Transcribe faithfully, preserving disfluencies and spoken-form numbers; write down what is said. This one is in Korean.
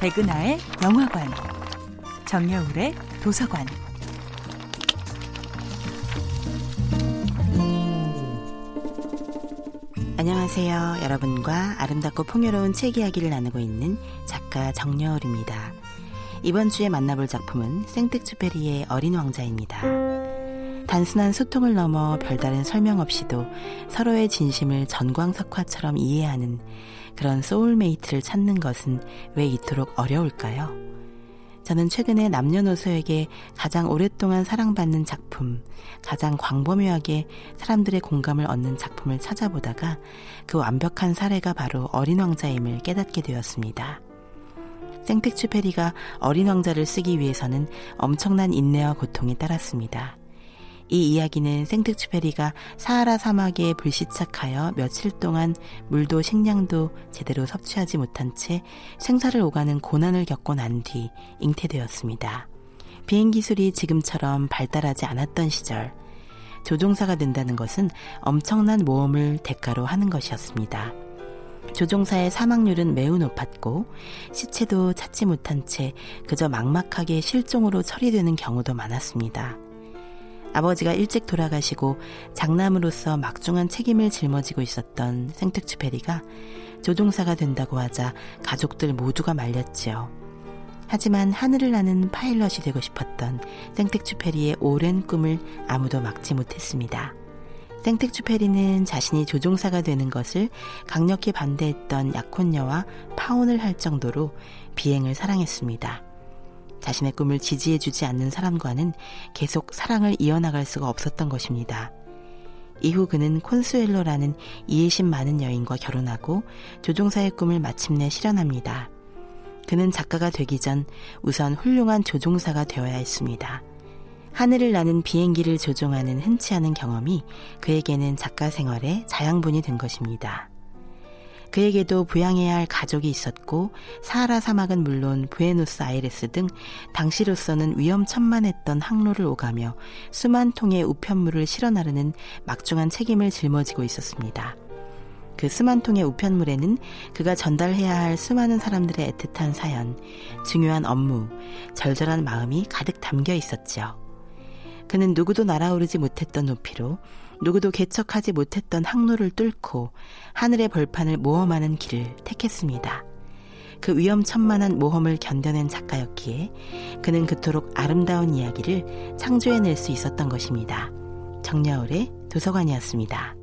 백은하의 영화관, 정여울의 도서관. 안녕하세요. 여러분과 아름답고 풍요로운 책 이야기를 나누고 있는 작가 정여울입니다. 이번 주에 만나볼 작품은 생텍쥐페리의 어린 왕자입니다. 단순한 소통을 넘어 별다른 설명 없이도 서로의 진심을 전광석화처럼 이해하는 그런 소울메이트를 찾는 것은 왜 이토록 어려울까요? 저는 최근에 남녀노소에게 가장 오랫동안 사랑받는 작품, 가장 광범위하게 사람들의 공감을 얻는 작품을 찾아보다가 그 완벽한 사례가 바로 어린 왕자임을 깨닫게 되었습니다. 생텍쥐페리가 어린 왕자를 쓰기 위해서는 엄청난 인내와 고통이 따랐습니다. 이 이야기는 생텍쥐페리가 사하라 사막에 불시착하여 며칠 동안 물도 식량도 제대로 섭취하지 못한 채 생사를 오가는 고난을 겪고 난 뒤 잉태되었습니다. 비행기술이 지금처럼 발달하지 않았던 시절, 조종사가 된다는 것은 엄청난 모험을 대가로 하는 것이었습니다. 조종사의 사망률은 매우 높았고 시체도 찾지 못한 채 그저 막막하게 실종으로 처리되는 경우도 많았습니다. 아버지가 일찍 돌아가시고 장남으로서 막중한 책임을 짊어지고 있었던 생텍쥐페리가 조종사가 된다고 하자 가족들 모두가 말렸지요. 하지만 하늘을 나는 파일럿이 되고 싶었던 생텍쥐페리의 오랜 꿈을 아무도 막지 못했습니다. 생텍쥐페리는 자신이 조종사가 되는 것을 강력히 반대했던 약혼녀와 파혼을 할 정도로 비행을 사랑했습니다. 자신의 꿈을 지지해주지 않는 사람과는 계속 사랑을 이어나갈 수가 없었던 것입니다. 이후 그는 콘수엘로라는 이해심 많은 여인과 결혼하고 조종사의 꿈을 마침내 실현합니다. 그는 작가가 되기 전 우선 훌륭한 조종사가 되어야 했습니다. 하늘을 나는 비행기를 조종하는 흔치 않은 경험이 그에게는 작가 생활의 자양분이 된 것입니다. 그에게도 부양해야 할 가족이 있었고 사하라 사막은 물론 부에노스 아이레스 등 당시로서는 위험천만했던 항로를 오가며 수만 통의 우편물을 실어 나르는 막중한 책임을 짊어지고 있었습니다. 그 수만 통의 우편물에는 그가 전달해야 할 수많은 사람들의 애틋한 사연, 중요한 업무, 절절한 마음이 가득 담겨 있었죠. 그는 누구도 날아오르지 못했던 높이로, 누구도 개척하지 못했던 항로를 뚫고 하늘의 벌판을 모험하는 길을 택했습니다. 그 위험천만한 모험을 견뎌낸 작가였기에 그는 그토록 아름다운 이야기를 창조해낼 수 있었던 것입니다. 정여울의 도서관이었습니다.